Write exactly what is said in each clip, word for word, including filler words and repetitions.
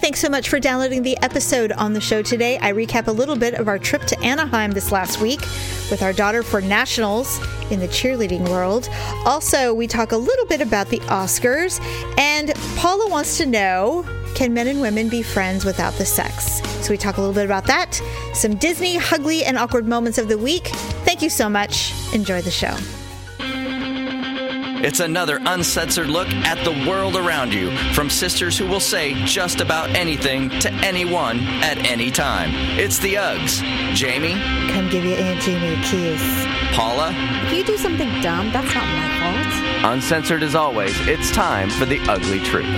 thanks so much for downloading the episode. On the show today, I recap a little bit of our trip to Anaheim this last week with our daughter for Nationals in the cheerleading world. Also, we talk a little bit about the Oscars, and Paula wants to know, can men and women be friends without the sex? So we talk a little bit about that, some Disney, Ugly, and Awkward moments of the week. Thank you so much. Enjoy the show. It's another uncensored look at the world around you from sisters who will say just about anything to anyone at any time. It's the Uggs. Jamie. Come give your Aunt Jamie a kiss. Paula. If you do something dumb, that's not my fault. Uncensored as always, it's time for The Ugly Truth.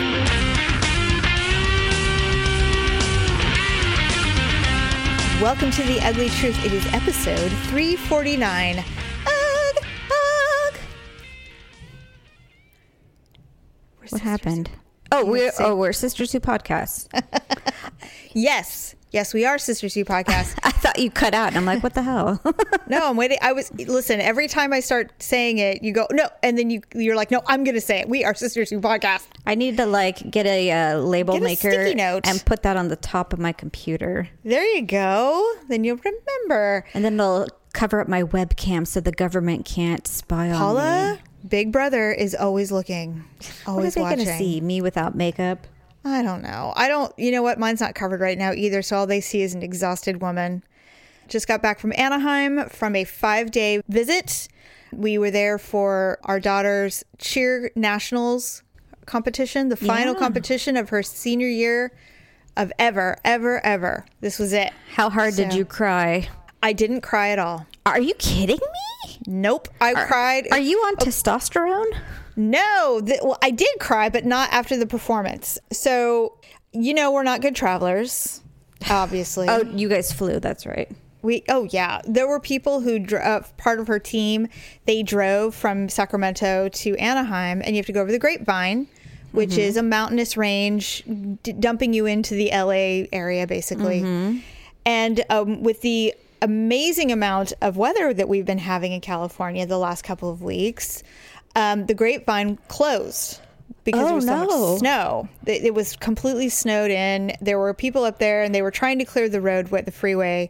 Welcome to The Ugly Truth. It is episode three forty-nine. Ugh, ugh. What happened? Oh, we're oh we're Sisters Who Podcast. Yes, yes, we are Sisters Who Podcast. I thought you cut out, and I'm like, what the hell? No, I'm waiting. I was listen. Every time I start saying it, you go no, and then you you're like, no, I'm gonna say it. We are Sisters Who Podcast. I need to like get a uh, label get maker a sticky note and put that on the top of my computer. There you go. Then you'll remember, and then it'll cover up my webcam so the government can't spy Paula, on me. Paula, Big Brother is always looking, always watching. What are they watching? Gonna see me without makeup? I don't know. I don't, you know what? Mine's not covered right now either. So all they see is an exhausted woman. Just got back from Anaheim from a five day visit. We were there for our daughter's cheer nationals competition, the final yeah. competition of her senior year of ever, ever, ever. This was it. How hard so, did you cry? I didn't cry at all. Are you kidding me? Nope. I are, cried. Are you on oh. testosterone? No, the, well, I did cry, but not after the performance. So, you know, we're not good travelers, obviously. Oh, you guys flew. That's right. We. Oh, yeah. There were people who dro- uh, part of her team. They drove from Sacramento to Anaheim, and you have to go over the Grapevine, which mm-hmm. is a mountainous range d- dumping you into the L A area, basically. Mm-hmm. And um, with the amazing amount of weather that we've been having in California the last couple of weeks, Um, the Grapevine closed because oh, there was so no. much snow. It, it was completely snowed in. There were people up there, and they were trying to clear the road with the freeway.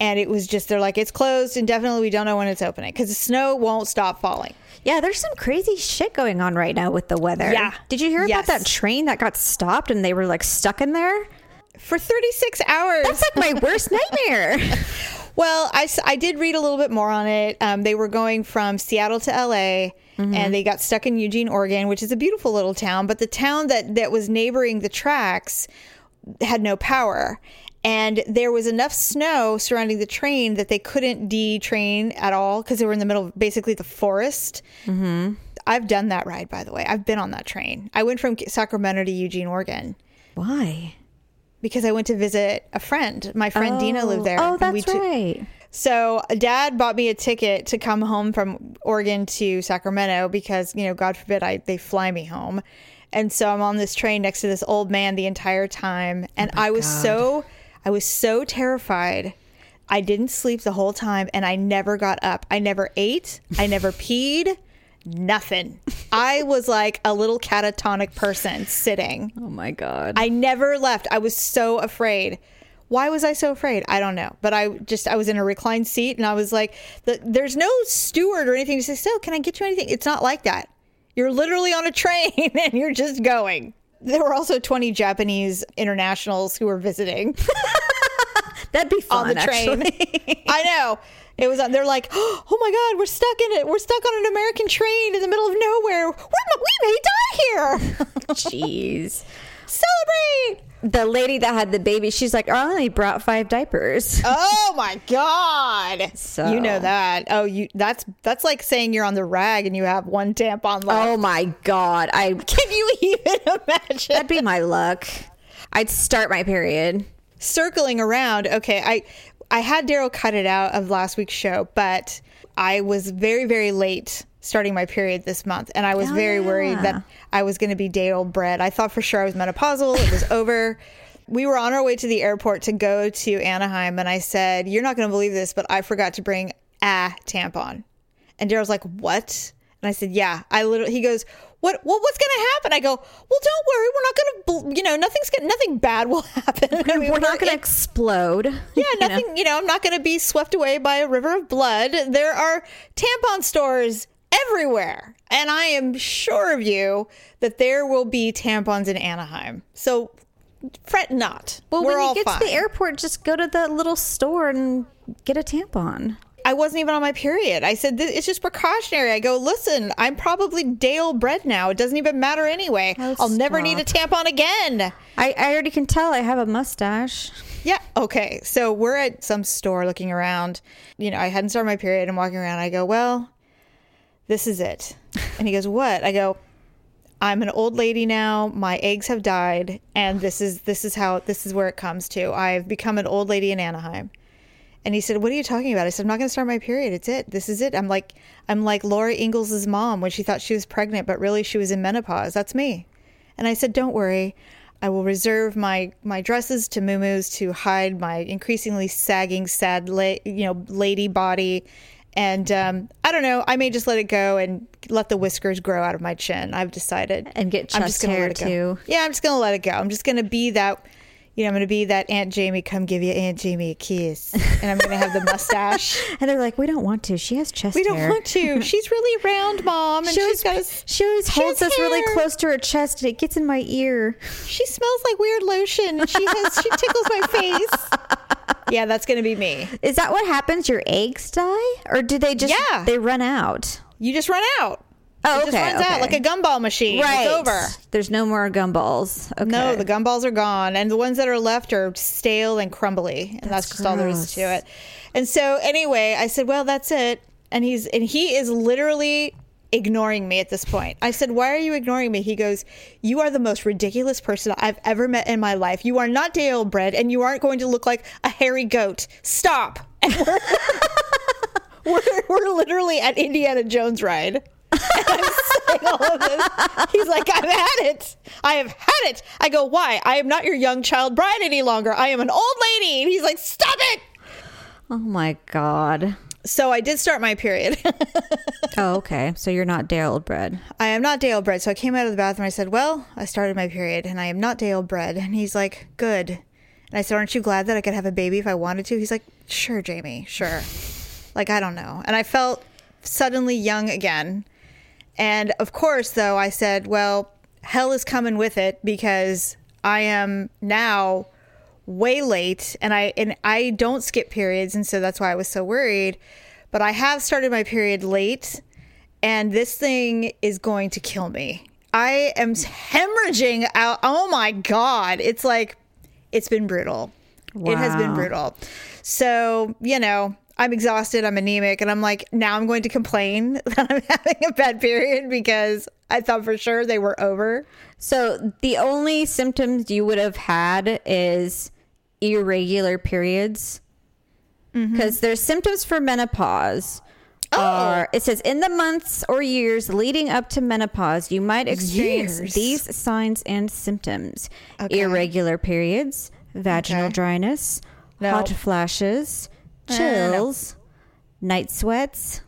And it was just, they're like, it's closed indefinitely. We don't know when it's opening because the snow won't stop falling. Yeah, there's some crazy shit going on right now with the weather. Yeah. Did you hear yes. about that train that got stopped and they were like stuck in there? For thirty-six hours. That's like my worst nightmare. Well, I, I did read a little bit more on it. Um, they were going from Seattle to L A, mm-hmm. and they got stuck in Eugene, Oregon, which is a beautiful little town. But the town that, that was neighboring the tracks had no power. And there was enough snow surrounding the train that they couldn't de-train at all because they were in the middle of basically the forest. Mm-hmm. I've done that ride, by the way. I've been on that train. I went from Sacramento to Eugene, Oregon. Why? Because I went to visit a friend. My friend oh. Dina lived there. Oh, that's we t- right. So Dad bought me a ticket to come home from Oregon to Sacramento because, you know, God forbid I they fly me home. And so I'm on this train next to this old man the entire time. And oh I was God. so, I was so terrified. I didn't sleep the whole time, and I never got up. I never ate. I never peed. Nothing. I was like a little catatonic person sitting. Oh my God. I never left. I was so afraid. Why was I so afraid? I don't know. But I just, I was in a reclined seat, and I was like, the, there's no steward or anything to say, so can I get you anything? It's not like that. You're literally on a train and you're just going. There were also twenty Japanese internationals who were visiting. That'd be fun, on the train. Actually. I know. It was on, they're like, oh my God, we're stuck in it. We're stuck on an American train in the middle of nowhere. We may die here. Jeez. Celebrate. The lady that had the baby, she's like, I only brought five diapers. Oh my God. So. You know that. Oh, you that's that's like saying you're on the rag and you have one tampon left. Oh my God. I Can you even imagine? That'd be my luck. I'd start my period. Circling around. Okay. I. I had Daryl cut it out of last week's show, but I was very, very late starting my period this month. And I was oh, very yeah. worried that I was going to be day old bread. I thought for sure I was menopausal. It was over. We were on our way to the airport to go to Anaheim. And I said, you're not going to believe this, but I forgot to bring a tampon. And Daryl's like, what? And I said, yeah, I literally, he goes, what, what what's going to happen? I go, well, don't worry. We're not going to, you know, nothing's gonna, nothing bad will happen. I mean, we're not going to explode. Yeah, nothing, you know, you know I'm not going to be swept away by a river of blood. There are tampon stores everywhere. And I am sure of you that there will be tampons in Anaheim. So fret not. Well, we're when you get fine. to the airport, just go to the little store and get a tampon. I wasn't even on my period. I said, it's just precautionary. I go, listen, I'm probably Dale bread now. It doesn't even matter anyway. Oh, I'll stop. never need a tampon again. I, I already can tell I have a mustache. Yeah. Okay. So we're at some store looking around. You know, I hadn't started my period and walking around. I go, well, this is it. And he goes, what? I go, I'm an old lady now. My eggs have died. And this is, this is how, this is where it comes to. I've become an old lady in Anaheim. And he said, what are you talking about? I said, I'm not going to start my period. It's it. This is it. I'm like, I'm like Laura Ingalls' mom when she thought she was pregnant, but really she was in menopause. That's me. And I said, don't worry. I will reserve my, my dresses to muumuus to hide my increasingly sagging, sad, la- you know, lady body. And um, I don't know. I may just let it go and let the whiskers grow out of my chin. I've decided. And get chest I'm just gonna hair let it go. too. Yeah, I'm just going to let it go. I'm just going to be that... You know, I'm going to be that Aunt Jamie, come give your Aunt Jamie a kiss. And I'm going to have the mustache. And they're like, we don't want to. She has chest hair. We don't hair. want to. She's really round, Mom. And she she's always, got a, she always she holds us hair. really close to her chest and it gets in my ear. She smells like weird lotion. And she has, she tickles my face. Yeah, that's going to be me. Is that what happens? Your eggs die? Or do they just, yeah. they run out? You just run out. Oh, it okay, just runs okay. out like a gumball machine. Right. It's over. There's no more gumballs. Okay. No, the gumballs are gone. And the ones that are left are stale and crumbly. And that's, that's just all there is to it. And so anyway, I said, well, that's it. And he's and he is literally ignoring me at this point. I said, why are you ignoring me? He goes, you are the most ridiculous person I've ever met in my life. You are not Dale bread and you aren't going to look like a hairy goat. Stop. And we're, we're, we're literally at Indiana Jones ride. I'm saying all of this. He's like, I've had it. I have had it. I go, why? I am not your young child bride any longer. I am an old lady. And he's like, stop it. Oh, my God. So I did start my period. Oh, okay. So you're not day old bread. I am not day old bread. So I came out of the bathroom. I said, well, I started my period and I am not day old bread. And he's like, good. And I said, aren't you glad that I could have a baby if I wanted to? He's like, sure, Jamie. Sure. Like, I don't know. And I felt suddenly young again. And of course, though, I said, well, hell is coming with it because I am now way late and I and I don't skip periods. And so that's why I was so worried. But I have started my period late and this thing is going to kill me. I am hemorrhaging out. Oh, my God. It's like it's been brutal. Wow. It has been brutal. So, you know. I'm exhausted. I'm anemic. And I'm like, now I'm going to complain that I'm having a bad period because I thought for sure they were over. So the only symptoms you would have had is irregular periods. Because mm-hmm. there's symptoms for menopause. Oh. Are, it says in the months or years leading up to menopause, you might experience years. these signs and symptoms. Okay. Irregular periods, vaginal okay. dryness, no. hot flashes, chills, night sweats.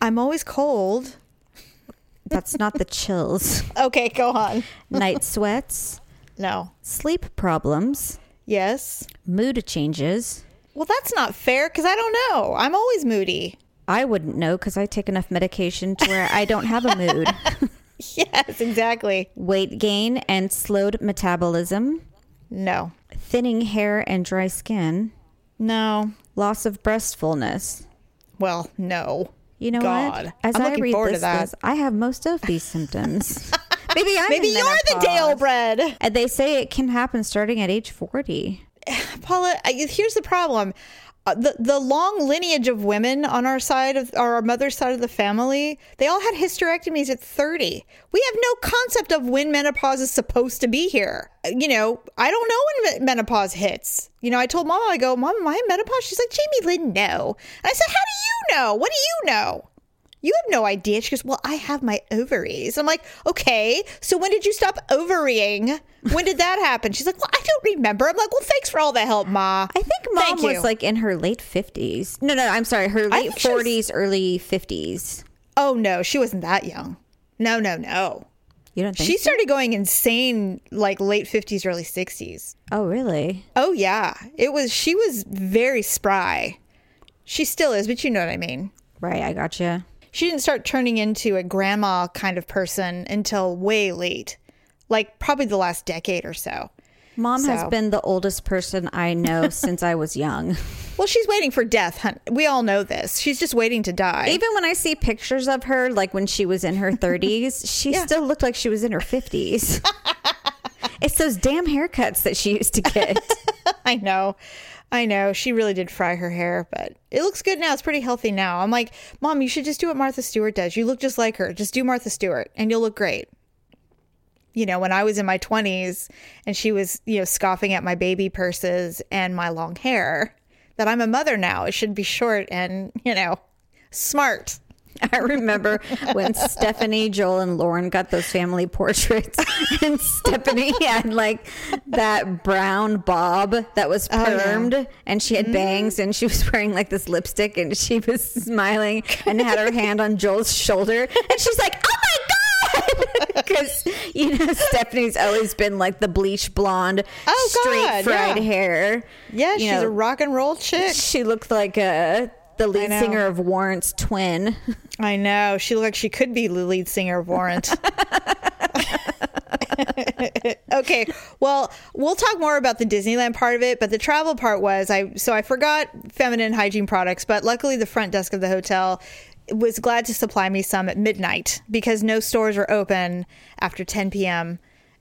I'm always cold. That's not the chills. Okay, go on. Night sweats. No. Sleep problems. Yes. Mood changes. Well, that's not fair because I don't know. I'm always moody. I wouldn't know because I take enough medication to where I don't have a mood. Yes, exactly. Weight gain and slowed metabolism. No. Thinning hair and dry skin. No. Loss of breast fullness. Well, no. You know God. what? As I'm I looking read forward this to that. List, I have most of these symptoms. Maybe I'm Maybe you're menopause. the Dale bread. And they say it can happen starting at age forty. Paula, here's the problem. Uh, the the long lineage of women on our side of or our mother's side of the family, they all had hysterectomies at thirty. We have no concept of when menopause is supposed to be here. You know, I don't know when menopause hits. You know, I told Mama, I go, Mom, am I in menopause? She's like, Jamie Lynn, no. And I said, how do you know? What do you know? You have no idea. She goes, well, I have my ovaries. I'm like, okay, so when did you stop ovarying? When did that happen? She's like, well, I don't remember. I'm like, well, thanks for all the help, Ma. I think Mom was like in her late fifties. No, no, I'm sorry. Her late forties, was... early fifties. Oh, no, she wasn't that young. No, no, no. You don't think she so? started going insane like late fifties, early sixties. Oh, really? Oh, yeah. It was she was very spry. She still is, but you know what I mean. Right. I gotcha. She didn't start turning into a grandma kind of person until way late, like probably the last decade or so. Mom so. has been the oldest person I know since I was young. Well, she's waiting for death, hun. We all know this. She's just waiting to die. Even when I see pictures of her, like when she was in her thirties, she yeah. still looked like she was in her fifties. It's those damn haircuts that she used to get. I know. I know. She really did fry her hair, but it looks good now. It's pretty healthy now. I'm like, Mom, you should just do what Martha Stewart does. You look just like her. Just do Martha Stewart and you'll look great. You know, when I was in my twenties and she was, you know, scoffing at my baby purses and my long hair, that I'm a mother now. It should be short and, you know, smart. I remember when Stephanie, Joel, and Lauren got those family portraits and Stephanie had like that brown bob that was permed oh, yeah. and she had mm. bangs and she was wearing like this lipstick and she was smiling and had her hand on Joel's shoulder and she's like, oh my God! Because, you know, Stephanie's always been like the bleach blonde, oh, straight God, fried yeah. hair. Yeah, you she's know, a rock and roll chick. She looked like a, the lead singer of Warrant's twin. I know. She looked like she could be the lead singer of Warrant. Okay, well, we'll talk more about the Disneyland part of it, but the travel part was, I so I forgot feminine hygiene products, but luckily the front desk of the hotel was glad to supply me some at midnight because no stores are open after ten p.m.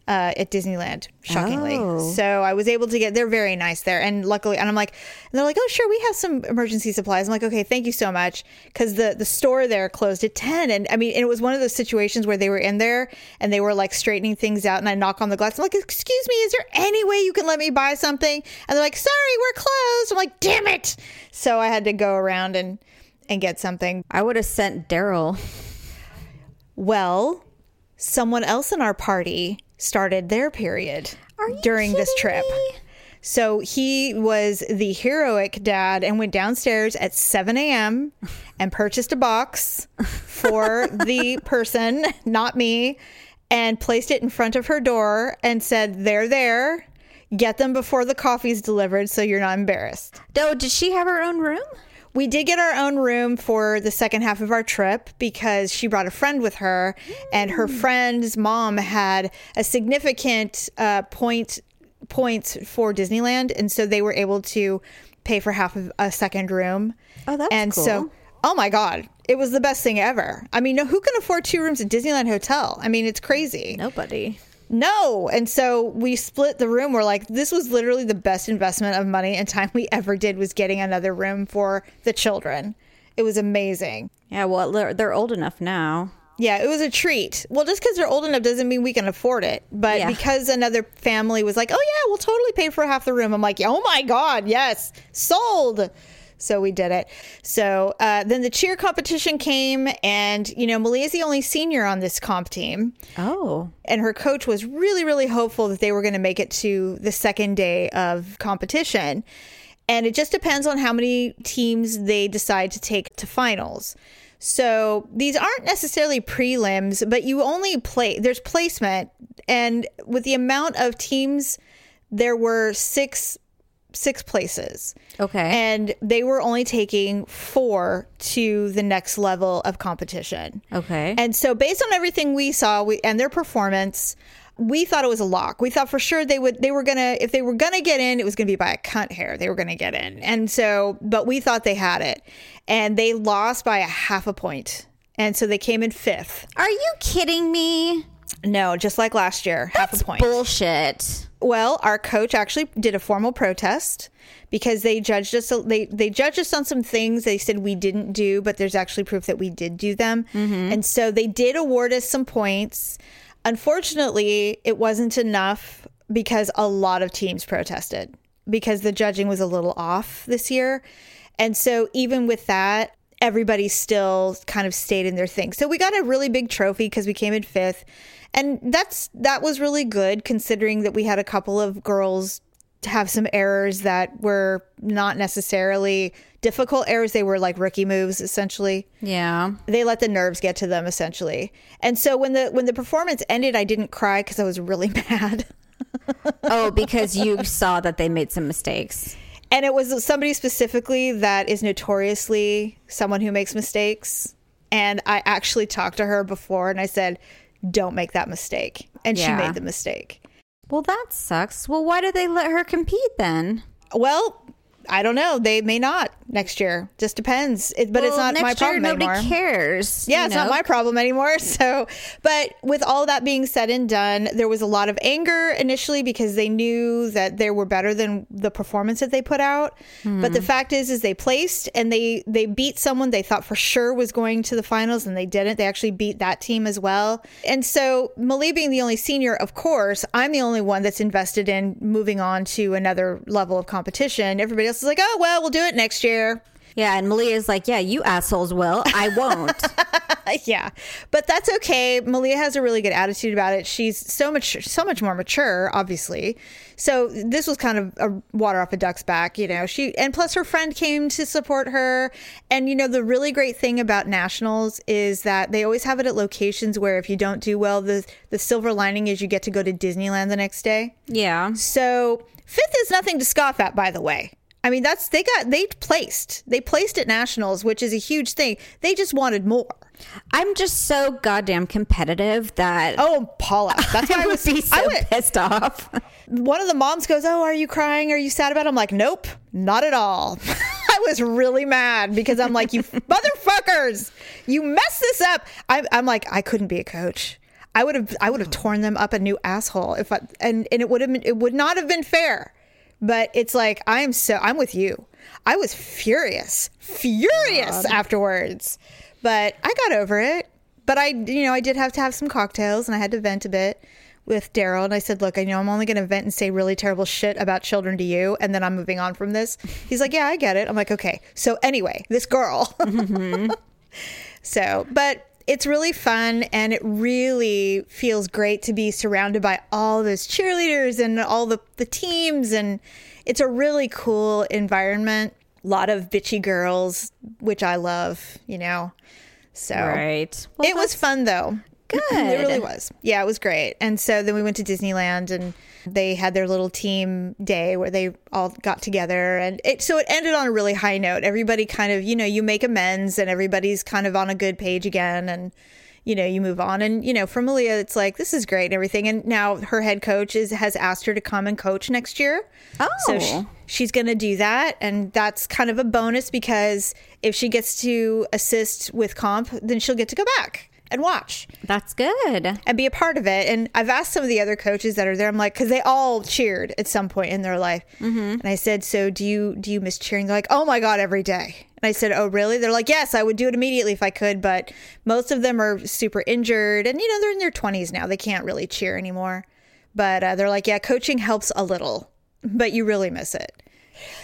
Uh, at Disneyland, shockingly. Oh. So I was able to get, they're very nice there. And luckily, and I'm like, and they're like, oh, sure, we have some emergency supplies. I'm like, okay, thank you so much. Because the, the store there closed at ten. And I mean, and it was one of those situations where they were in there and they were like straightening things out. And I knock on the glass. I'm like, excuse me, is there any way you can let me buy something? And they're like, sorry, we're closed. I'm like, damn it. So I had to go around and and get something. I would have sent Daryl. Well, someone else in our party started their period Are you during kidding this trip. Me? So he was the heroic dad and went downstairs at seven a.m. and purchased a box for the person, not me, and placed it in front of her door and said, they're there. Get them before the coffee's delivered so you're not embarrassed. Though, did she have her own room? We did get our own room for the second half of our trip because she brought a friend with her, and her friend's mom had a significant uh, point points for Disneyland, and so they were able to pay for half of a second room. Oh, that's and cool. So, oh my God, it was the best thing ever. I mean, no, who can afford two rooms at Disneyland Hotel? I mean, it's crazy. Nobody. No. And so we split the room. We're like, this was literally the best investment of money and time we ever did, was getting another room for the children. It was amazing. Yeah, well, they're, they're old enough now. Yeah, it was a treat. Well, just because they're old enough doesn't mean we can afford it. But yeah. because another family was like, oh, yeah, we'll totally pay for half the room. I'm like, oh, my God. Yes. Sold. So we did it. So uh, then the cheer competition came, and, you know, Malia is the only senior on this comp team. Oh. And her coach was really, really hopeful that they were going to make it to the second day of competition. And it just depends on how many teams they decide to take to finals. So these aren't necessarily prelims, but you only play, there's placement. And with the amount of teams, there were six six places. Okay. And they were only taking four to the next level of competition. Okay. And so based on everything we saw we, and their performance, we thought it was a lock. We thought for sure they would, they were going to, if they were going to get in, it was going to be by a cunt hair. They were going to get in. And so, but we thought they had it, and they lost by a half a point. And so they came in fifth. Are you kidding me? No, just like last year. That's half a point. Bullshit. Well, our coach actually did a formal protest because they judged us. They, they judged us on some things they said we didn't do, but there's actually proof that we did do them. Mm-hmm. And so they did award us some points. Unfortunately, it wasn't enough because a lot of teams protested because the judging was a little off this year. And so even with that, everybody still kind of stayed in their thing. So we got a really big trophy because we came in fifth. And that's that was really good, considering that we had a couple of girls have some errors that were not necessarily difficult errors. They were like rookie moves, essentially. Yeah. They let the nerves get to them, essentially. And so when the when the performance ended, I didn't cry because I was really mad. Oh, because you saw that they made some mistakes. And it was somebody specifically that is notoriously someone who makes mistakes. And I actually talked to her before and I said, don't make that mistake. And yeah. she made the mistake. Well, that sucks. Well, why did they let her compete then? Well, I don't know. They may not next year. Just depends. It, but well, it's not my problem year, anymore. Nobody cares. Yeah, it's know? not my problem anymore. So, but with all that being said and done, there was a lot of anger initially because they knew that they were better than the performance that they put out. Mm. But the fact is, is they placed and they, they beat someone they thought for sure was going to the finals and they didn't. They actually beat that team as well. And so Malia being the only senior, of course, I'm the only one that's invested in moving on to another level of competition. Everybody else is like, oh, well, we'll do it next year. Yeah. And Malia is like, yeah, you assholes will. I won't. Yeah. But that's okay. Malia has a really good attitude about it. She's so much, so much more mature, obviously. So this was kind of a water off a duck's back, you know. She and plus her friend came to support her. And, you know, the really great thing about Nationals is that they always have it at locations where if you don't do well, the, the silver lining is you get to go to Disneyland the next day. Yeah. So fifth is nothing to scoff at, by the way. I mean, that's they got they placed they placed at Nationals, which is a huge thing. They just wanted more. I'm just so goddamn competitive that oh, Paula, that's why I, I was be so I went, pissed off. One of the moms goes, "Oh, are you crying? Are you sad about it?" I'm like, "Nope, not at all." I was really mad because I'm like, "You motherfuckers, you messed this up." I'm, I'm like, I couldn't be a coach. I would have I would have torn them up a new asshole if I, and and it would have been, it would not have been fair. But it's like, I'm so, I'm with you. I was furious, furious God. afterwards, but I got over it. But I, you know, I did have to have some cocktails and I had to vent a bit with Daryl. And I said, look, I know I'm only going to vent and say really terrible shit about children to you. And then I'm moving on from this. He's like, yeah, I get it. I'm like, okay. So anyway, this girl. Mm-hmm. So, but it's really fun and it really feels great to be surrounded by all those cheerleaders and all the, the teams. And it's a really cool environment. A lot of bitchy girls, which I love, you know. So right. Well, it was fun, though. Good. It really was. Yeah, it was great. And so then we went to Disneyland and they had their little team day where they all got together. And it so it ended on a really high note. Everybody kind of, you know, you make amends and everybody's kind of on a good page again. And, you know, you move on. And, you know, for Malia, it's like, this is great and everything. And now her head coach is has asked her to come and coach next year. Oh. So she, she's going to do that. And that's kind of a bonus because if she gets to assist with comp, then she'll get to go back and watch. That's good. And be a part of it. And I've asked some of the other coaches that are there. I'm like, because they all cheered at some point in their life. Mm-hmm. And I said, so do you do you miss cheering? They're like, oh my God, every day. And I said, oh really? They're like, yes, I would do it immediately if I could. But most of them are super injured. And you know, they're in their twenties now. They can't really cheer anymore. But uh, they're like, yeah, coaching helps a little, but you really miss it.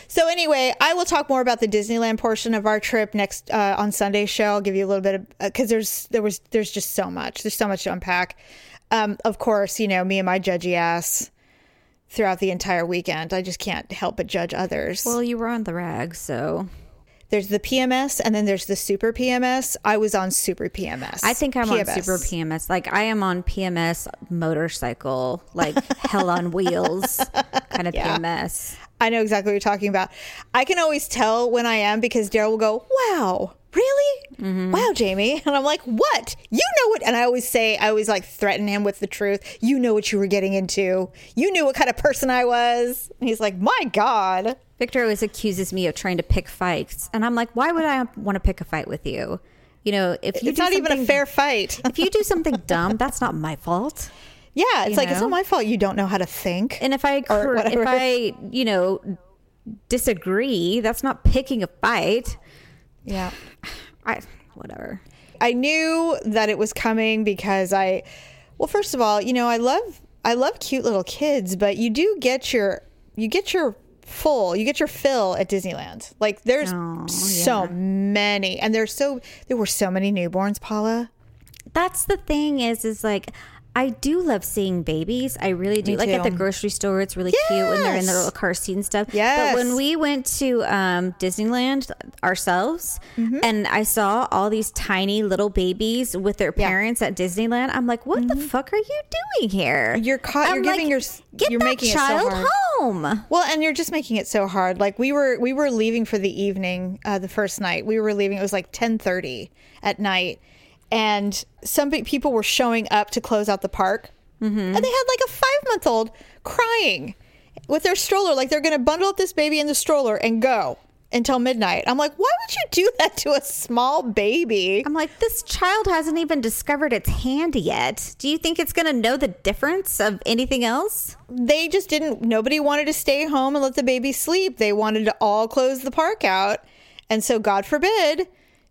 So anyway, I will talk more about the Disneyland portion of our trip next uh, on Sunday's show. I'll give you a little bit of because uh, there's there was there's just so much. There's so much to unpack. Um, of course, you know, me and my judgy ass throughout the entire weekend. I just can't help but judge others. Well, you were on the rag, so there's the P M S and then there's the super P M S. I was on super P M S. I think I'm P M S. On super P M S. Like I am on P M S motorcycle, like hell on wheels kind of yeah. P M S. I know exactly what you're talking about. I can always tell when I am because Daryl will go, wow, really? Mm-hmm. Wow, Jamie. And I'm like, what? You know what? And I always say, I always like threaten him with the truth. You know what you were getting into. You knew what kind of person I was. And he's like, my God. Victor always accuses me of trying to pick fights. And I'm like, why would I want to pick a fight with you? You know, if you it's not even a fair fight. If you do something dumb, that's not my fault. Yeah, it's you like, know? It's not my fault you don't know how to think. And if I, cor- if I, you know, disagree, that's not picking a fight. Yeah. I Whatever. I knew that it was coming because I, well, first of all, you know, I love, I love cute little kids, but you do get your, you get your full, you get your fill at Disneyland. Like there's oh, so yeah. many, and there's so, there were so many newborns, Paula. That's the thing is, is like, I do love seeing babies. I really do. Me like too. At the grocery store, it's really yes. cute when they're in their little car seat and stuff. Yes. But when we went to um, Disneyland ourselves, mm-hmm. and I saw all these tiny little babies with their parents yeah. at Disneyland, I'm like, what mm-hmm. the fuck are you doing here? You're caught. I'm you're like, giving your. Get you're that making child it so hard. Home. Well, and you're just making it so hard. Like we were, we were leaving for the evening. Uh, the first night we were leaving, it was like ten thirty at night. And some people were showing up to close out the park. Mm-hmm. And they had like a five-month-old crying with their stroller. Like, they're going to bundle up this baby in the stroller and go until midnight. I'm like, why would you do that to a small baby? I'm like, this child hasn't even discovered its hand yet. Do you think it's going to know the difference of anything else? They just didn't. Nobody wanted to stay home and let the baby sleep. They wanted to all close the park out. And so, God forbid...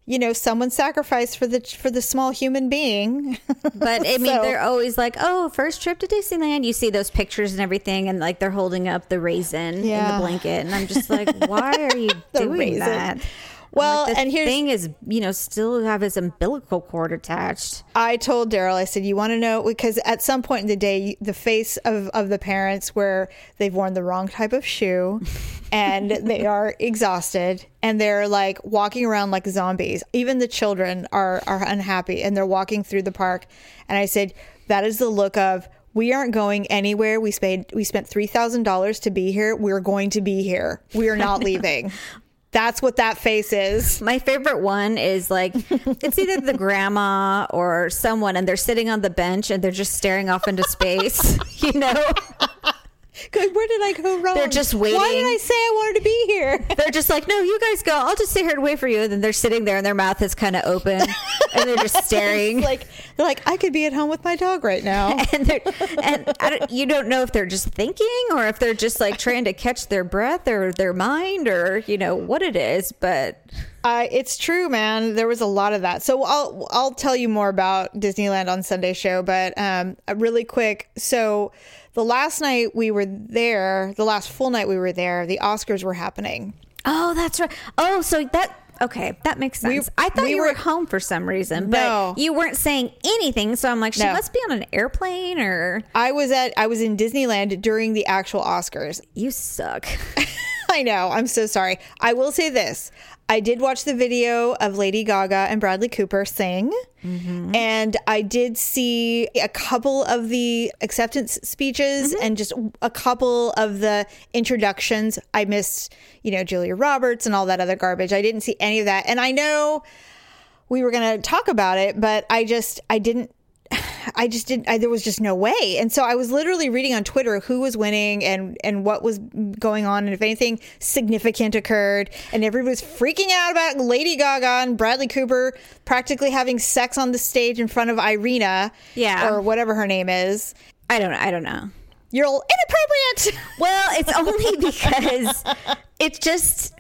you know, someone sacrificed for the for the small human being. But I mean, so. They're always like, oh, first trip to Disneyland. You see those pictures and everything, and like they're holding up the raisin yeah. in the blanket, and I'm just like, why are you doing raisin. That? Well, like, the and here's thing is, you know, still have his umbilical cord attached. I told Daryl, I said, you want to know, because at some point in the day, the face of, of the parents where they've worn the wrong type of shoe and they are exhausted and they're like walking around like zombies. Even the children are, are unhappy and they're walking through the park. And I said, that is the look of, we aren't going anywhere. We spent, we spent three thousand dollars to be here. We're going to be here. We are not leaving. That's what that face is. My favorite one is like, it's either the grandma or someone and they're sitting on the bench and they're just staring off into space, you know? Going, where did I go wrong? They're just waiting. Why did I say I wanted to be here? They're just like, no, you guys go. I'll just sit here and wait for you. And then they're sitting there and their mouth is kind of open and they're just staring. like They're like, I could be at home with my dog right now. and they're, and I don't, you don't know if they're just thinking or if they're just like trying to catch their breath or their mind or, you know, what it is. But uh, it's true, man. There was a lot of that. So I'll, I'll tell you more about Disneyland on Sunday show, but um, really quick. So the last night we were there, the last full night we were there, the Oscars were happening. Oh, that's right. Oh, so that, okay, that makes sense. We, I thought we you were, were home for some reason, but no. You weren't saying anything. So I'm like, she no. must be on an airplane or. I was at, I was in Disneyland during the actual Oscars. You suck. I know. I'm so sorry. I will say this. I did watch the video of Lady Gaga and Bradley Cooper sing. Mm-hmm. And I did see a couple of the acceptance speeches mm-hmm. and just a couple of the introductions. I missed, you know, Julia Roberts and all that other garbage. I didn't see any of that. And I know we were going to talk about it, but I just, I didn't. I just didn't, I, there was just no way. And so I was literally reading on Twitter who was winning and, and what was going on and if anything significant occurred. And everybody was freaking out about Lady Gaga and Bradley Cooper practically having sex on the stage in front of Irina. Yeah. Or whatever her name is. I don't know. I don't know. You're all inappropriate. Well, it's only because it's just...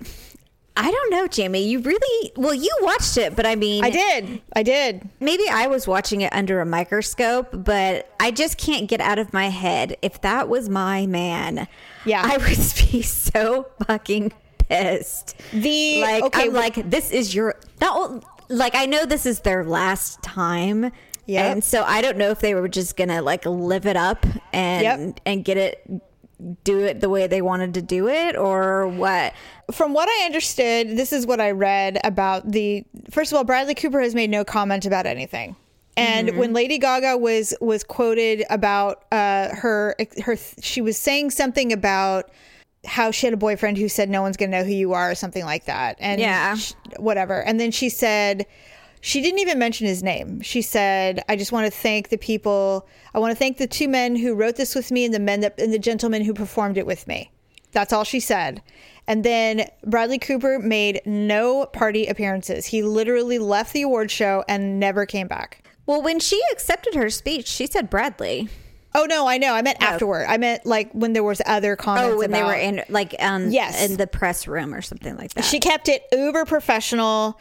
I don't know, Jamie. You really... Well, you watched it, but I mean... I did. I did. Maybe I was watching it under a microscope, but I just can't get out of my head. If that was my man, yeah, I would be so fucking pissed. The... Like, okay, I'm well, like, this is your... Not, like, I know this is their last time. Yeah. And so I don't know if they were just going to, like, live it up and yep. and get it... do it the way they wanted to do it or what. From what I understood, this is what I read about the, first of all, Bradley Cooper has made no comment about anything. And mm-hmm. when Lady Gaga was was quoted about uh, her, her, she was saying something about how she had a boyfriend who said no one's going to know who you are or something like that. And yeah. she, whatever. And then she said, she didn't even mention his name. She said, I just want to thank the people. I want to thank the two men who wrote this with me and the men that, and the gentleman who performed it with me. That's all she said. And then Bradley Cooper made no party appearances. He literally left the award show and never came back. Well, when she accepted her speech, she said Bradley. Oh, no, I know. I meant no. afterward. I meant like when there was other comments. Oh, when about, they were in like um, yes. in the press room or something like that. She kept it uber professional.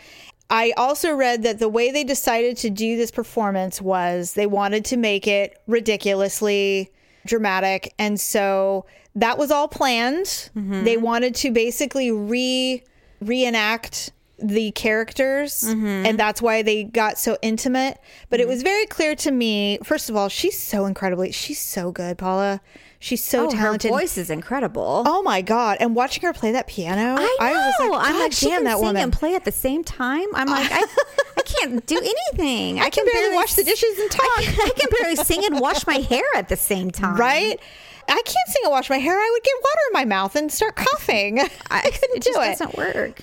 I also read that the way they decided to do this performance was they wanted to make it ridiculously dramatic. And so that was all planned. Mm-hmm. They wanted to basically re reenact the characters, mm-hmm. and that's why they got so intimate. But mm-hmm. it was very clear to me, first of all, she's so incredibly, she's so good, Paula. She's so oh, talented. Her voice is incredible. Oh my God. And watching her play that piano. I, I was like, God, I'm like, she damn, can that sing woman. And play at the same time. I'm like, I, I can't do anything. I, I can, can barely, barely wash the dishes and talk. I can, I can barely sing and wash my hair at the same time. Right? I can't sing and wash my hair. I would get water in my mouth and start coughing. I, I couldn't it do just it. It doesn't work.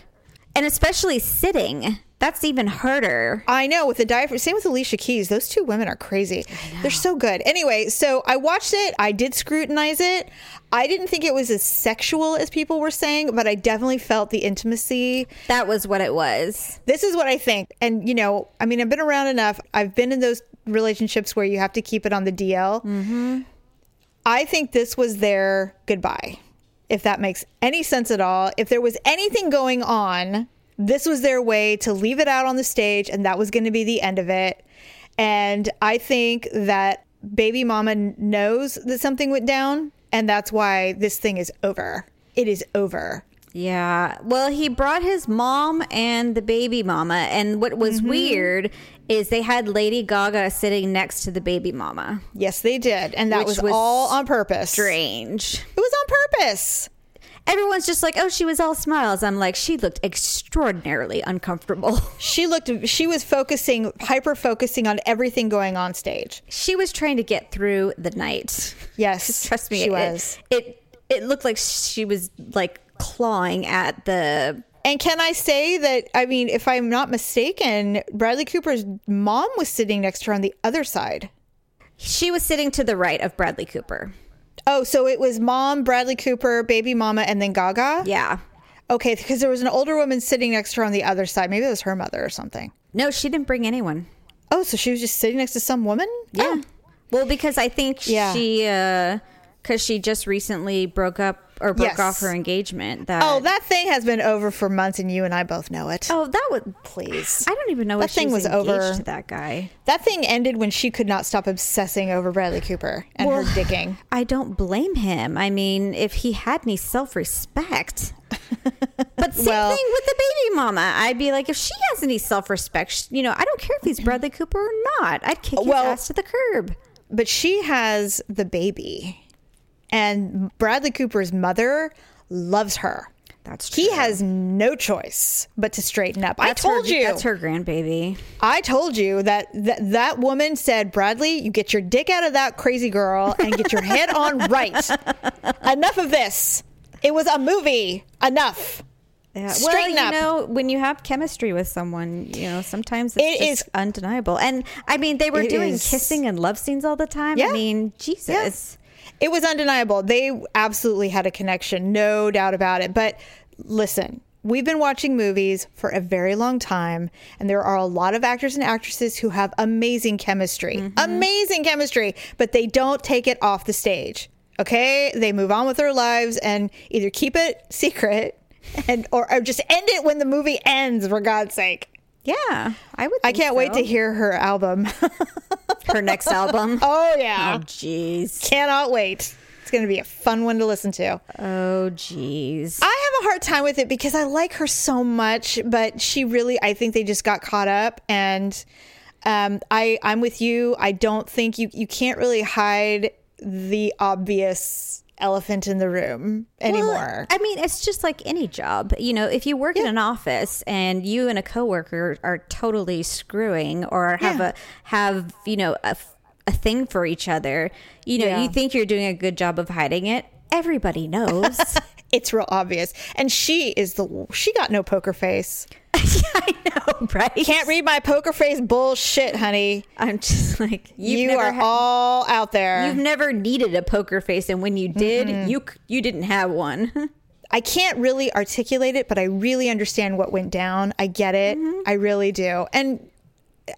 And especially sitting. That's even harder. I know, with the diaphragm. Same with Alicia Keys. Those two women are crazy. They're so good. Anyway, so I watched it. I did scrutinize it. I didn't think it was as sexual as people were saying, but I definitely felt the intimacy. That was what it was. This is what I think. And, you know, I mean, I've been around enough. I've been in those relationships where you have to keep it on the D L. Mm-hmm. I think this was their goodbye, if that makes any sense at all. If there was anything going on, this was their way to leave it out on the stage, and that was going to be the end of it. And I think that baby mama knows that something went down, and that's why this thing is over. It is over. Yeah. Well, he brought his mom and the baby mama, and what was mm-hmm. weird is they had Lady Gaga sitting next to the baby mama. Yes, they did. And that was, was all on purpose. Strange. It was on purpose. Everyone's just like, oh, she was all smiles. I'm like, she looked extraordinarily uncomfortable. She looked, she was focusing, hyper focusing on everything going on stage. She was trying to get through the night. Yes. Trust me. She it, was. It, it, it looked like she was like clawing at the... And can I say that, I mean, if I'm not mistaken, Bradley Cooper's mom was sitting next to her on the other side. She was sitting to the right of Bradley Cooper. Oh, so it was mom, Bradley Cooper, baby mama, and then Gaga? Yeah. Okay, because there was an older woman sitting next to her on the other side. Maybe it was her mother or something. No, she didn't bring anyone. Oh, so she was just sitting next to some woman? Yeah. Oh. Well, because I think yeah. she... Uh, because she just recently broke up or broke yes. off her engagement. That oh, that thing has been over for months, and you and I both know it. Oh, that would please. I don't even know what she was, was engaged over. To that guy. That thing ended when she could not stop obsessing over Bradley Cooper and well, her dicking. I don't blame him. I mean, if he had any self-respect. But same well, thing with the baby mama. I'd be like, if she has any self-respect, you know, I don't care if he's Bradley Cooper or not. I'd kick well, his ass to the curb. But she has the baby. And Bradley Cooper's mother loves her. That's true. He has no choice but to straighten up. That's I told her, you. That's her grandbaby. I told you that th- that woman said, Bradley, you get your dick out of that crazy girl and get your head on right. Enough of this. It was a movie. Enough. Yeah. Well, you up. know, when you have chemistry with someone, you know, sometimes it's it just is, undeniable. And I mean, they were doing is. kissing and love scenes all the time. Yeah. I mean, Jesus. Yeah. It was undeniable. They absolutely had a connection, no doubt about it. But listen, we've been watching movies for a very long time, and there are a lot of actors and actresses who have amazing chemistry, mm-hmm. amazing chemistry, but they don't take it off the stage. Okay? They move on with their lives and either keep it secret and or, or just end it when the movie ends, for God's sake. Yeah, I would. I can't so. wait to hear her album. Her next album. Oh, yeah. Oh, jeez. Cannot wait. It's going to be a fun one to listen to. Oh, jeez. I have a hard time with it because I like her so much, but she really, I think they just got caught up. And um, I, I'm with you. I don't think you, you can't really hide the obvious elephant in the room anymore. Well, I mean, it's just like any job. You know, if you work yeah. in an office and you and a coworker are totally screwing or have yeah. a have, you know, a, a thing for each other, you know, yeah. you think you're doing a good job of hiding it. Everybody knows. It's real obvious. And she is the she got no poker face. Yeah, I know, right? Can't read my poker face bullshit, honey. I'm just like, you've you never are had, all out there. You've never needed a poker face, and when you did, mm-hmm. you you didn't have one. I can't really articulate it, but I really understand what went down. I get it. Mm-hmm. I really do. And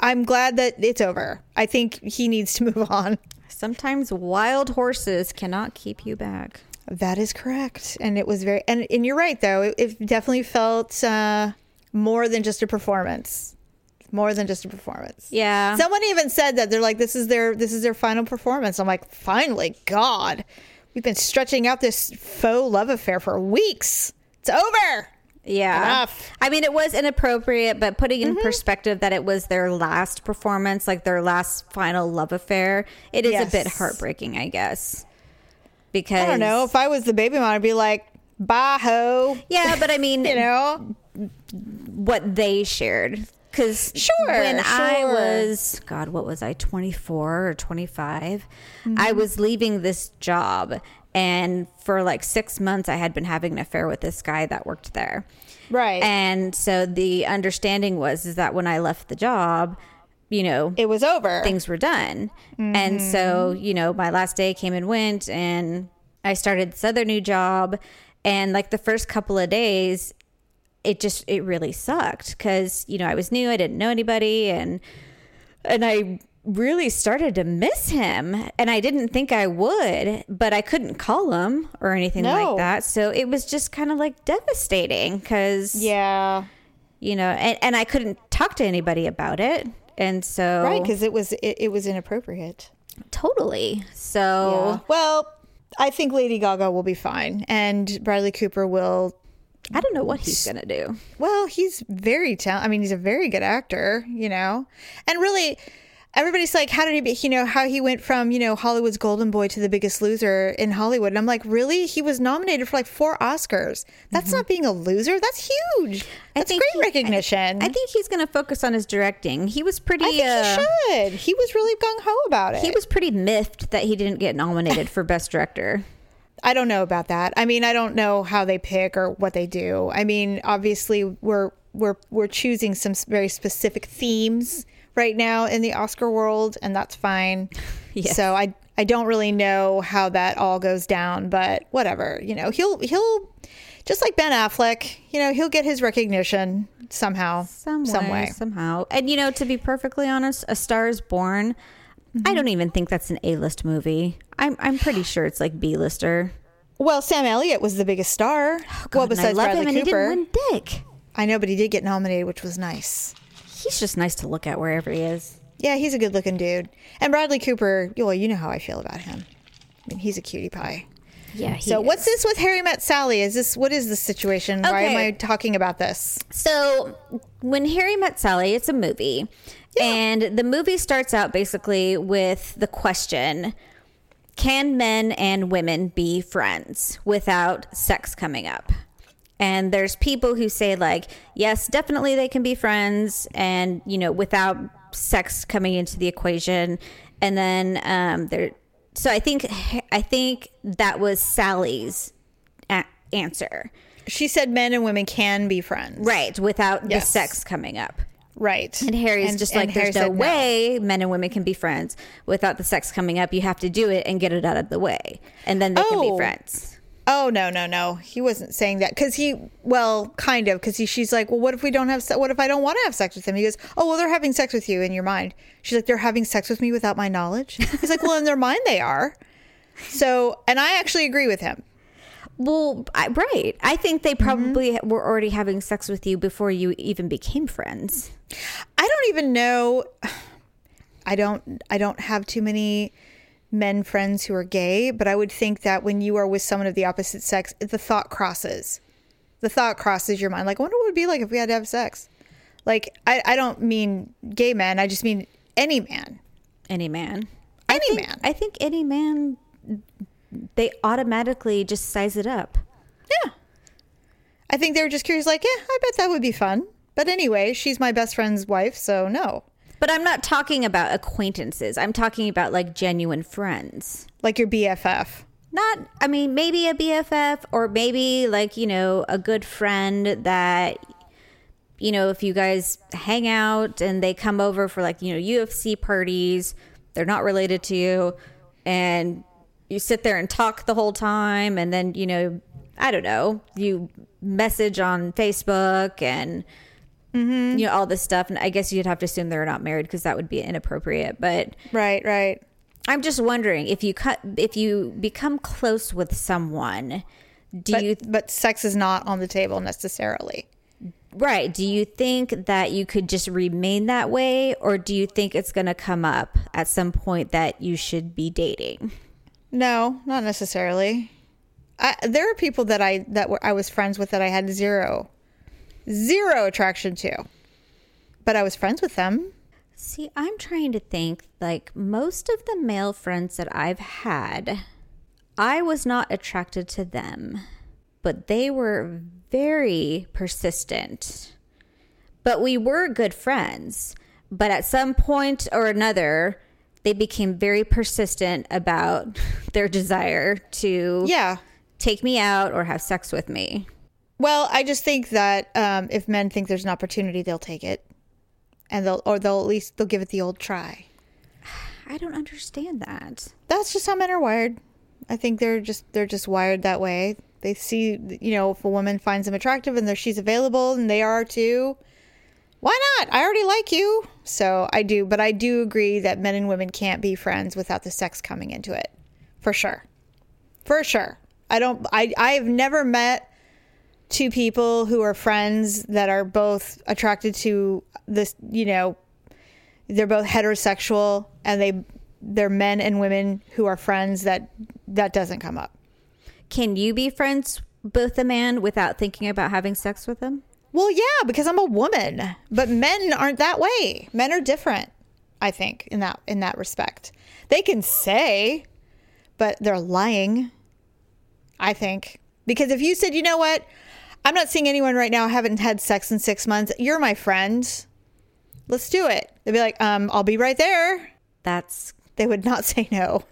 I'm glad that it's over. I think he needs to move on. Sometimes wild horses cannot keep you back. That is correct. And it was very, and, and you're right, though. It, it definitely felt... Uh, More than just a performance. More than just a performance. Yeah. Someone even said that. They're like, this is their this is their final performance. I'm like, finally, God. We've been stretching out this faux love affair for weeks. It's over. Yeah. Enough. I mean, it was inappropriate, but putting in mm-hmm. perspective that it was their last performance, like their last final love affair, it is yes. a bit heartbreaking, I guess. Because I don't know. If I was the baby mom, I'd be like, bye, ho. Yeah, but I mean, you know, what they shared. Because sure, when sure. I was, God, what was I, twenty-four or twenty-five? Mm-hmm. I was leaving this job. And for like six months, I had been having an affair with this guy that worked there. Right. And so the understanding was is that when I left the job, you know, it was over. Things were done. Mm-hmm. And so, you know, my last day came and went and I started this other new job. And like the first couple of days, it just it really sucked because, you know, I was new. I didn't know anybody. And and I really started to miss him, and I didn't think I would, but I couldn't call him or anything no. like that. So it was just kind of like devastating because, yeah, you know, and, and I couldn't talk to anybody about it. And so, right. Cause it was, it, it was inappropriate. Totally. So, yeah. Well, I think Lady Gaga will be fine and Bradley Cooper will, I don't know what he's going to do. Well, he's very talented. I mean, he's a very good actor, you know, and really, everybody's like, how did he, you know, how he went from, you know, Hollywood's golden boy to the biggest loser in Hollywood. And I'm like, really? He was nominated for like four Oscars. That's mm-hmm. not being a loser. That's huge. That's great he, recognition. I, I think he's going to focus on his directing. He was pretty. I think uh, he should. He was really gung-ho about it. He was pretty miffed that he didn't get nominated for Best Director. I don't know about that. I mean, I don't know how they pick or what they do. I mean, obviously, we're we're we're choosing some very specific themes right now in the Oscar world, and that's fine. Yes. So I I don't really know how that all goes down, but whatever, you know, he'll he'll just like Ben Affleck, you know, he'll get his recognition somehow, some way, some way. somehow. And you know, to be perfectly honest, A Star is Born, mm-hmm. I don't even think that's an A-list movie. I'm I'm pretty sure it's like B-lister. Well, Sam Elliott was the biggest star. Oh, God, well, besides and I love Bradley him, and Cooper, he didn't win dick. I know, but he did get nominated, which was nice. He's just nice to look at wherever he is. Yeah, he's a good-looking dude. And Bradley Cooper, well, you know how I feel about him. I mean, he's a cutie pie. Yeah, he So is. What's this with Harry Met Sally? Is this, what is this situation? Okay. Why am I talking about this? So When Harry Met Sally, it's a movie. Yeah. And the movie starts out basically with the question, can men and women be friends without sex coming up? And there's people who say, like, yes, definitely they can be friends and, you know, without sex coming into the equation. And then um, there. So I think I think that was Sally's a- answer. She said men and women can be friends. Right. Without yes. the sex coming up. Right. And Harry's and, just like, there's Harry no way no. men and women can be friends without the sex coming up. You have to do it and get it out of the way. And then they oh. can be friends. Oh, no, no, no. He wasn't saying that because he, well, kind of, because she's like, well, what if we don't have se- what if I don't want to have sex with him? He goes, oh, well, they're having sex with you in your mind. She's like, they're having sex with me without my knowledge. He's like, well, in their mind, they are. So and I actually agree with him. Well, I, right. I think they probably mm-hmm. were already having sex with you before you even became friends. I don't even know. I don't I don't have too many men friends who are gay, but I would think that when you are with someone of the opposite sex, the thought crosses the thought crosses your mind, like, I wonder what it would be like if we had to have sex. Like, I, I don't mean gay men, I just mean any man any man any I think, man I think any man, they automatically just size it up. Yeah, I think they were just curious, like, yeah, I bet that would be fun, but anyway, she's my best friend's wife, so no. But I'm not talking about acquaintances. I'm talking about, like, genuine friends. Like your B F F. Not, I mean, maybe a B F F or maybe, like, you know, a good friend that, you know, if you guys hang out and they come over for, like, you know, U F C parties, they're not related to you, and you sit there and talk the whole time, and then, you know, I don't know, you message on Facebook and mm-hmm. you know, all this stuff, and I guess you'd have to assume they're not married because that would be inappropriate. But right, right. I'm just wondering if you cut, if you become close with someone, do but, you? Th- but sex is not on the table necessarily, right? Do you think that you could just remain that way, or do you think it's going to come up at some point that you should be dating? No, not necessarily. I, there are people that I that were, I was friends with that I had zero Zero attraction to. But I was friends with them. See, I'm trying to think, like, most of the male friends that I've had, I was not attracted to them, but they were very persistent. But we were good friends. But at some point or another, they became very persistent about their desire to yeah. take me out or have sex with me. Well, I just think that um, if men think there's an opportunity, they'll take it. And they'll, or they'll at least, they'll give it the old try. I don't understand that. That's just how men are wired. I think they're just, they're just wired that way. They see, you know, if a woman finds them attractive and she's available and they are too, why not? I already like you. So I do, but I do agree that men and women can't be friends without the sex coming into it. For sure. For sure. I don't, I, I've never met two people who are friends that are both attracted to this, you know, they're both heterosexual and they, they're men and women who are friends that that doesn't come up. Can you be friends with a man without thinking about having sex with him? Well, yeah, because I'm a woman, but men aren't that way. Men are different, I think, in that in that respect. They can say, but they're lying, I think, because if you said, you know what, I'm not seeing anyone right now. I haven't had sex in six months. You're my friend. Let's do it. They'd be like, um, I'll be right there. That's... They would not say no.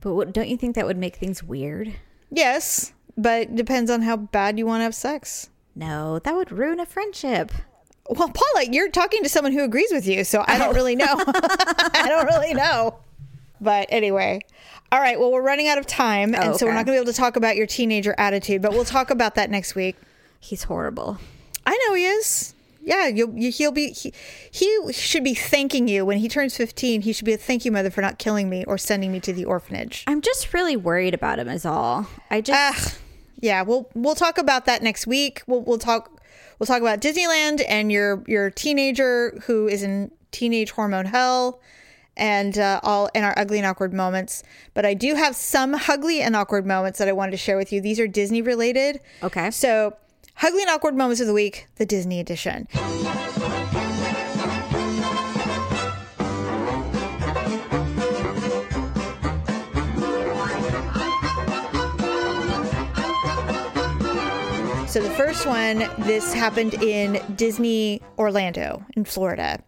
But what, don't you think that would make things weird? Yes, but it depends on how bad you want to have sex. No, that would ruin a friendship. Well, Paula, you're talking to someone who agrees with you, so I don't really know. I don't really know. But anyway... All right, well, we're running out of time, and oh, okay. so we're not going to be able to talk about your teenager attitude, but we'll talk about that next week. He's horrible. I know he is. Yeah, you'll, you, he'll be, he, he should be thanking you. When he turns fifteen, he should be a thank you, mother, for not killing me or sending me to the orphanage. I'm just really worried about him is all. I just... Uh, yeah, we'll we'll talk about that next week. We'll we'll talk we'll talk about Disneyland and your, your teenager who is in teenage hormone hell. And uh, all in our ugly and awkward moments. But I do have some ugly and awkward moments that I wanted to share with you. These are Disney related. Okay. So ugly and awkward moments of the week, the Disney edition. So the first one, this happened in Disney Orlando in Florida.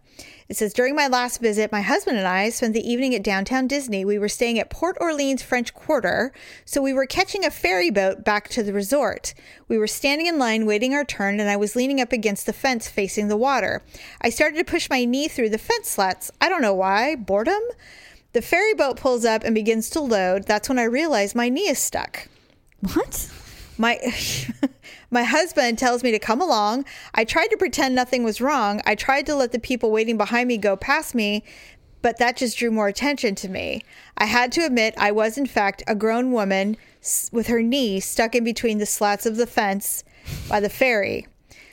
It says, during my last visit, my husband and I spent the evening at downtown Disney. We were staying at Port Orleans French Quarter, so we were catching a ferry boat back to the resort. We were standing in line waiting our turn, and I was leaning up against the fence facing the water. I started to push my knee through the fence slats. I don't know why. Boredom? The ferry boat pulls up and begins to load. That's when I realized my knee is stuck. What? My... My husband tells me to come along. I tried to pretend nothing was wrong. I tried to let the people waiting behind me go past me, but that just drew more attention to me. I had to admit I was, in fact, a grown woman with her knee stuck in between the slats of the fence by the ferry.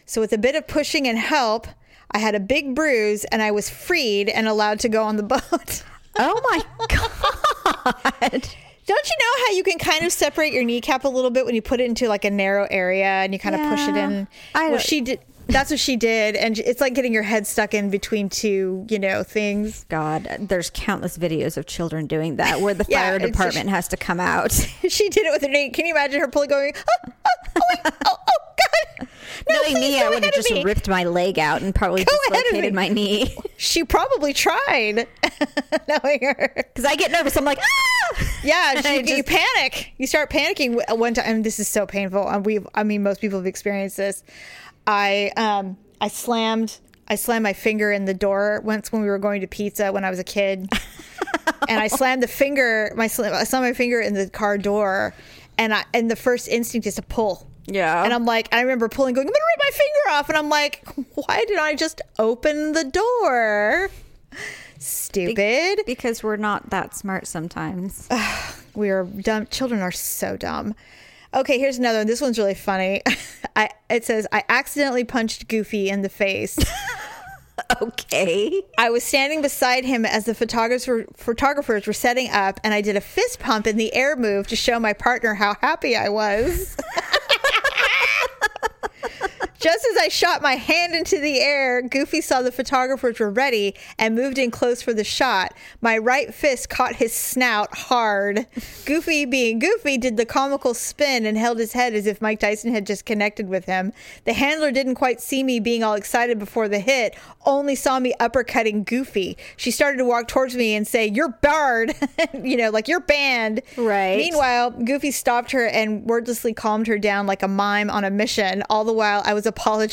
So with a bit of pushing and help, I had a big bruise and I was freed and allowed to go on the boat. Oh, my God. Don't you know how you can kind of separate your kneecap a little bit when you put it into like a narrow area and you kind yeah, of push it in? I, well, she did. That's what she did. And it's like getting your head stuck in between two, you know, things. God, there's countless videos of children doing that where the yeah, fire department she, has to come out. She did it with her knee. Can you imagine her pulling going, oh, oh, oh, oh, oh God. No, Knowing please, me, I would have just me. ripped my leg out and probably go dislocated my knee. She probably tried. Knowing her. Because I get nervous. I'm like, ah! Yeah, she, just, you panic. You start panicking one time. And this is so painful. And we, I mean, most people have experienced this. I um I slammed I slammed my finger in the door once when we were going to pizza when I was a kid, and I slammed the finger my sl- I slammed my finger in the car door, and I and the first instinct is to pull. Yeah. And I'm like, I remember pulling, going, I'm gonna rip my finger off, and I'm like, why did I just open the door? Stupid. Be- because we're not that smart sometimes. We are dumb. Children are so dumb. Okay, here's another one. This one's really funny. I, it says, I accidentally punched Goofy in the face. Okay. I was standing beside him as the photographer, photographers were setting up, and I did a fist pump in the air move to show my partner how happy I was. Just as I shot my hand into the air, Goofy saw the photographers were ready and moved in close for the shot. My right fist caught his snout hard. Goofy, being Goofy, did the comical spin and held his head as if Mike Tyson had just connected with him. The handler didn't quite see me being all excited before the hit, only saw me uppercutting Goofy. She started to walk towards me and say, "You're barred," you know, like "you're banned." Right. Meanwhile, Goofy stopped her and wordlessly calmed her down like a mime on a mission. All the while, I was apologizing.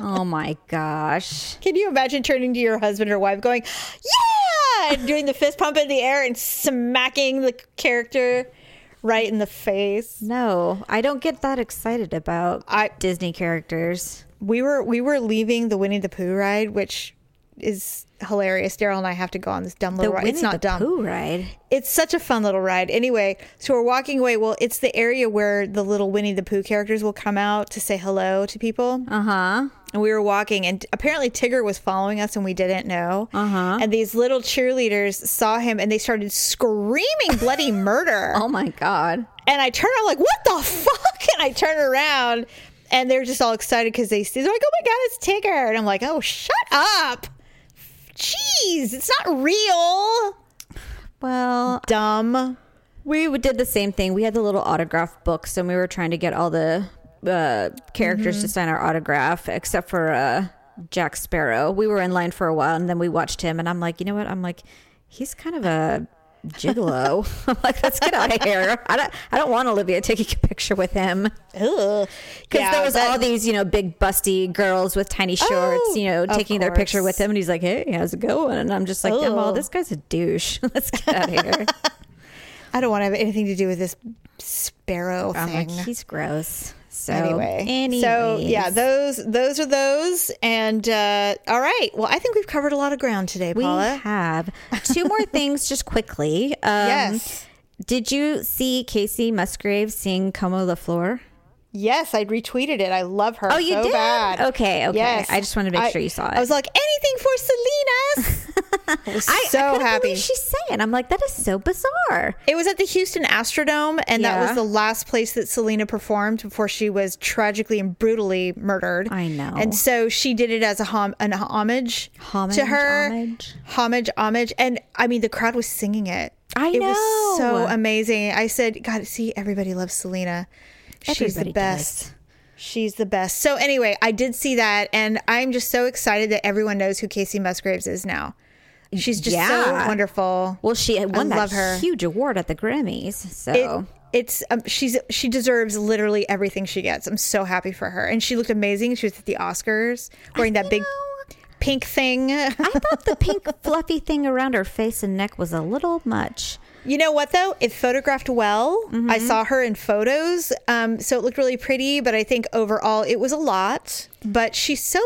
Oh my gosh! Can you imagine turning to your husband or wife, going, "Yeah!" and doing the fist pump in the air and smacking the character right in the face? No, I don't get that excited about I, Disney characters. We were we were leaving the Winnie the Pooh ride, which is hilarious. Daryl and I have to go on this dumb little the ride. Winnie it's not the dumb. Pooh ride. It's such a fun little ride. Anyway, so we're walking away. Well, it's the area where the little Winnie the Pooh characters will come out to say hello to people. Uh huh. And we were walking, and apparently Tigger was following us, and we didn't know. Uh huh. And these little cheerleaders saw him, and they started screaming bloody murder. Oh my god! And I turned, I'm like, what the fuck? And I turn around, and they're just all excited because they see. They're like, oh my god, it's Tigger! And I'm like, oh, shut up. Jeez, it's not real. Well, dumb. We did the same thing. We had the little autograph books, and we were trying to get all the uh, characters mm-hmm. to sign our autograph, except for uh, Jack Sparrow. We were in line for a while, and then we watched him, and I'm like, you know what? I'm like, he's kind of a gigolo. I'm like, let's get out of here. I don't, I don't want Olivia taking a picture with him. Because yeah, there was that, all these, you know, big busty girls with tiny shorts, oh, you know, taking course. their picture with him. And he's like, hey, how's it going? And I'm just like, oh, well, this guy's a douche. Let's get out of here. I don't want to have anything to do with this sparrow I'm thing. Like, he's gross. So anyway, anyways. so yeah, those those are those. And uh, all right. Well, I think we've covered a lot of ground today, Paula. We have two more things just quickly. Um, yes. Did you see Kacey Musgraves sing Como La Flor? Yes, I retweeted it. I love her. Oh, you so did? Bad. Okay, okay. Yes. I just wanted to make I, sure you saw it. I was like, anything for Selena. I was I, so I happy. Believe she's saying, I'm like, that is so bizarre. It was at the Houston Astrodome, and yeah. that was the last place that Selena performed before she was tragically and brutally murdered. I know. And so she did it as a hom- an homage, homage to her. Homage, homage, homage, and I mean, the crowd was singing it. I it know. It was so amazing. I said, God, see, everybody loves Selena. Everybody she's the best does. She's the best. So anyway, I did see that, and I'm just so excited that everyone knows who Kacey Musgraves is now. She's just yeah. so wonderful. Well, she won I that her. huge award at the Grammys, so it, it's um, she's she deserves literally everything she gets. I'm so happy for her, and she looked amazing. She was at the Oscars wearing I that big know. pink thing. I thought the pink fluffy thing around her face and neck was a little much. You know what, though? It photographed well. Mm-hmm. I saw her in photos, um, so it looked really pretty. But I think overall it was a lot. But she's so,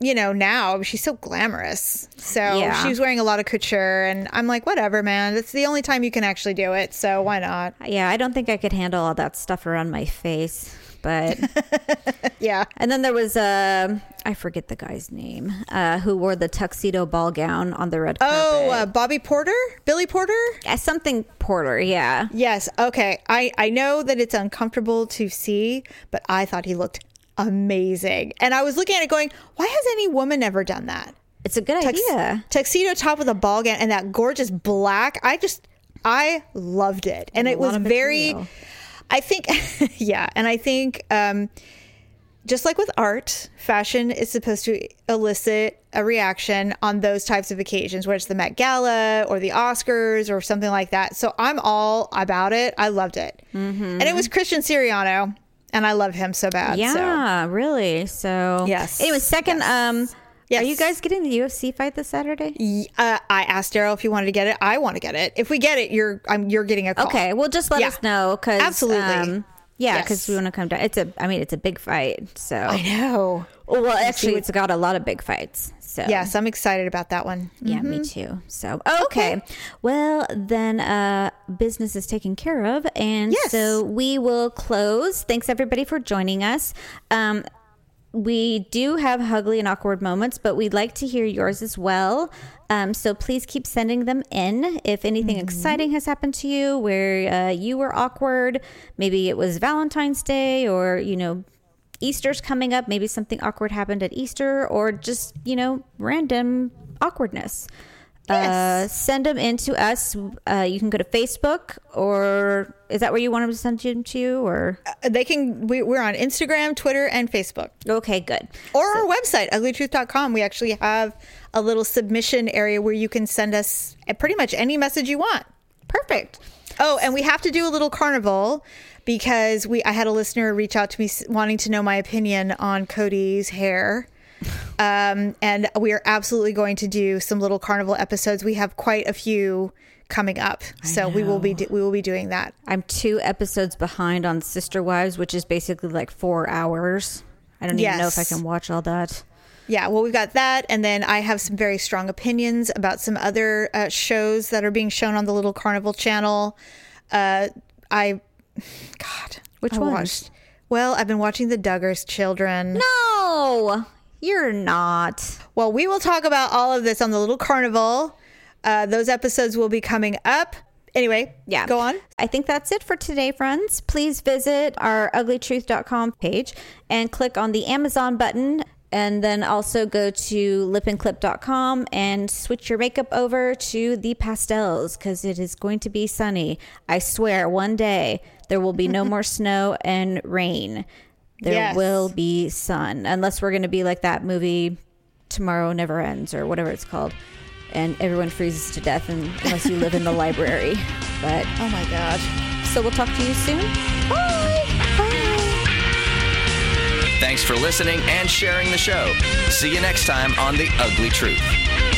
you know, now she's so glamorous. So yeah. she was wearing a lot of couture. And I'm like, whatever, man. It's the only time you can actually do it. So why not? Yeah, I don't think I could handle all that stuff around my face. But yeah. And then there was, uh, I forget the guy's name, uh, who wore the tuxedo ball gown on the red carpet. Oh, uh, Bobby Porter? Billy Porter? Uh, something Porter, yeah. Yes. Okay. I, I know that it's uncomfortable to see, but I thought he looked amazing. And I was looking at it going, why has any woman ever done that? It's a good Tux- idea. Tuxedo top with a ball gown and that gorgeous black. I just, I loved it. And, and it was very... I think, yeah, and I think um, just like with art, fashion is supposed to elicit a reaction on those types of occasions, whether it's the Met Gala or the Oscars or something like that. So I'm all about it. I loved it. Mm-hmm. And it was Christian Siriano, and I love him so bad. Yeah, so. really. So, yes. Anyway, second... Yes. Um, Yes. Are you guys getting the U F C fight this Saturday? Uh, I asked Daryl if he wanted to get it. I want to get it. If we get it, you're um, you're getting a call. Okay, well, just let yeah. us know. Cause, Absolutely. Um, yeah, because yes. we want to come down. It's a, I mean, it's a big fight. So I know. Well, actually, it's got a lot of big fights. So yes, I'm excited about that one. Mm-hmm. Yeah, me too. So okay, okay. well then, uh, business is taken care of, and yes. so we will close. Thanks everybody for joining us. Um, We do have ugly and awkward moments, but we'd like to hear yours as well. Um, so please keep sending them in. If anything mm-hmm. exciting has happened to you where uh, you were awkward, maybe it was Valentine's Day or, you know, Easter's coming up. Maybe something awkward happened at Easter, or just, you know, random awkwardness. Yes. Uh, send them in to us. Uh, you can go to Facebook, or is that where you want them to send them to? Or uh, they can. We, we're on Instagram, Twitter, and Facebook. Okay, good. Or so, our website, ugly truth dot com. We actually have a little submission area where you can send us pretty much any message you want. Perfect. Oh, and we have to do a little carnival because we. I had a listener reach out to me wanting to know my opinion on Cody's hair. Um, and we are absolutely going to do some little carnival episodes. We have quite a few coming up, so we will be do- we will be doing that. I'm two episodes behind on Sister Wives, which is basically like four hours. I don't yes. even know if I can watch all that. Yeah, well, we've got that, and then I have some very strong opinions about some other uh, shows that are being shown on the little carnival channel. Uh, I, God, which I one? Watched, well, I've been watching the Duggars children. No. You're not. Well, we will talk about all of this on the little carnival. Uh, those episodes will be coming up. Anyway, yeah, go on. I think that's it for today, friends. Please visit our ugly truth dot com page and click on the Amazon button. And then also go to lip and clip dot com and switch your makeup over to the pastels because it is going to be sunny. I swear one day there will be no more snow and rain. There yes. will be sun, unless we're going to be like that movie Tomorrow Never Ends or whatever it's called, and everyone freezes to death and, unless you live in the library. But oh my God. So we'll talk to you soon. Bye. Bye. Thanks for listening and sharing the show. See you next time on The Ugly Truth.